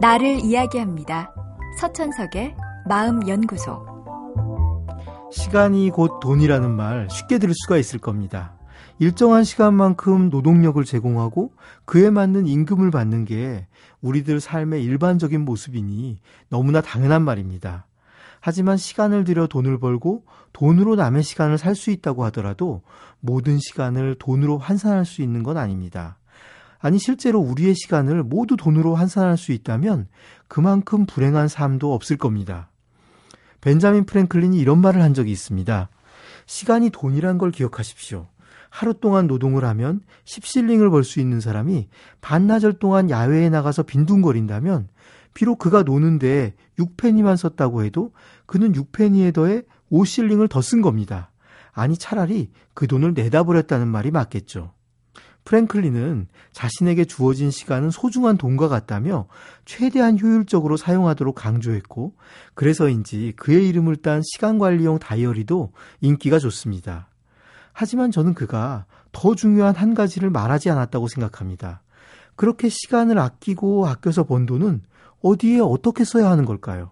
나를 이야기합니다. 서천석의 마음연구소. 시간이 곧 돈이라는 말 쉽게 들을 수가 있을 겁니다. 일정한 시간만큼 노동력을 제공하고 그에 맞는 임금을 받는 게 우리들 삶의 일반적인 모습이니 너무나 당연한 말입니다. 하지만 시간을 들여 돈을 벌고 돈으로 남의 시간을 살 수 있다고 하더라도 모든 시간을 돈으로 환산할 수 있는 건 아닙니다. 아니 실제로 우리의 시간을 모두 돈으로 환산할 수 있다면 그만큼 불행한 삶도 없을 겁니다. 벤자민 프랭클린이 이런 말을 한 적이 있습니다. 시간이 돈이란 걸 기억하십시오. 하루 동안 노동을 하면 10실링을 벌 수 있는 사람이 반나절 동안 야외에 나가서 빈둥거린다면 비록 그가 노는데 6페니만 썼다고 해도 그는 6페니에 더해 5실링을 더 쓴 겁니다. 아니 차라리 그 돈을 내다버렸다는 말이 맞겠죠. 프랭클린은 자신에게 주어진 시간은 소중한 돈과 같다며 최대한 효율적으로 사용하도록 강조했고 그래서인지 그의 이름을 딴 시간관리용 다이어리도 인기가 좋습니다. 하지만 저는 그가 더 중요한 한 가지를 말하지 않았다고 생각합니다. 그렇게 시간을 아껴서 번 돈은 어디에 어떻게 써야 하는 걸까요?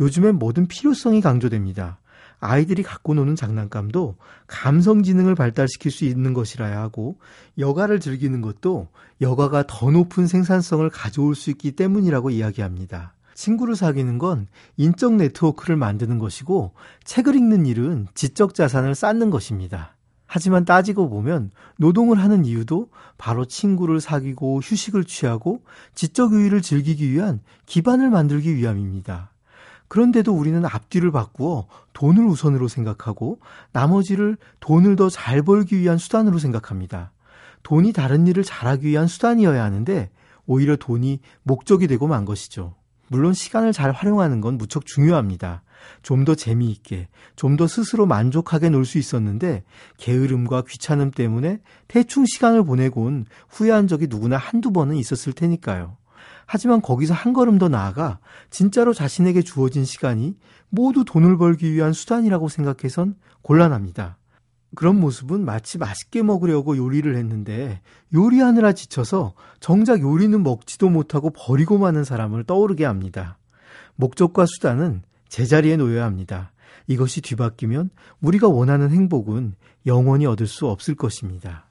요즘엔 뭐든 필요성이 강조됩니다. 아이들이 갖고 노는 장난감도 감성지능을 발달시킬 수 있는 것이라야 하고 여가를 즐기는 것도 여가가 더 높은 생산성을 가져올 수 있기 때문이라고 이야기합니다. 친구를 사귀는 건 인적 네트워크를 만드는 것이고 책을 읽는 일은 지적 자산을 쌓는 것입니다. 하지만 따지고 보면 노동을 하는 이유도 바로 친구를 사귀고 휴식을 취하고 지적 유의를 즐기기 위한 기반을 만들기 위함입니다. 그런데도 우리는 앞뒤를 바꾸어 돈을 우선으로 생각하고 나머지를 돈을 더 잘 벌기 위한 수단으로 생각합니다. 돈이 다른 일을 잘하기 위한 수단이어야 하는데 오히려 돈이 목적이 되고 만 것이죠. 물론 시간을 잘 활용하는 건 무척 중요합니다. 좀 더 재미있게, 좀 더 스스로 만족하게 놀 수 있었는데 게으름과 귀찮음 때문에 대충 시간을 보내고 온 후회한 적이 누구나 한두 번은 있었을 테니까요. 하지만 거기서 한 걸음 더 나아가 진짜로 자신에게 주어진 시간이 모두 돈을 벌기 위한 수단이라고 생각해선 곤란합니다. 그런 모습은 마치 맛있게 먹으려고 요리를 했는데 요리하느라 지쳐서 정작 요리는 먹지도 못하고 버리고 마는 사람을 떠오르게 합니다. 목적과 수단은 제자리에 놓여야 합니다. 이것이 뒤바뀌면 우리가 원하는 행복은 영원히 얻을 수 없을 것입니다.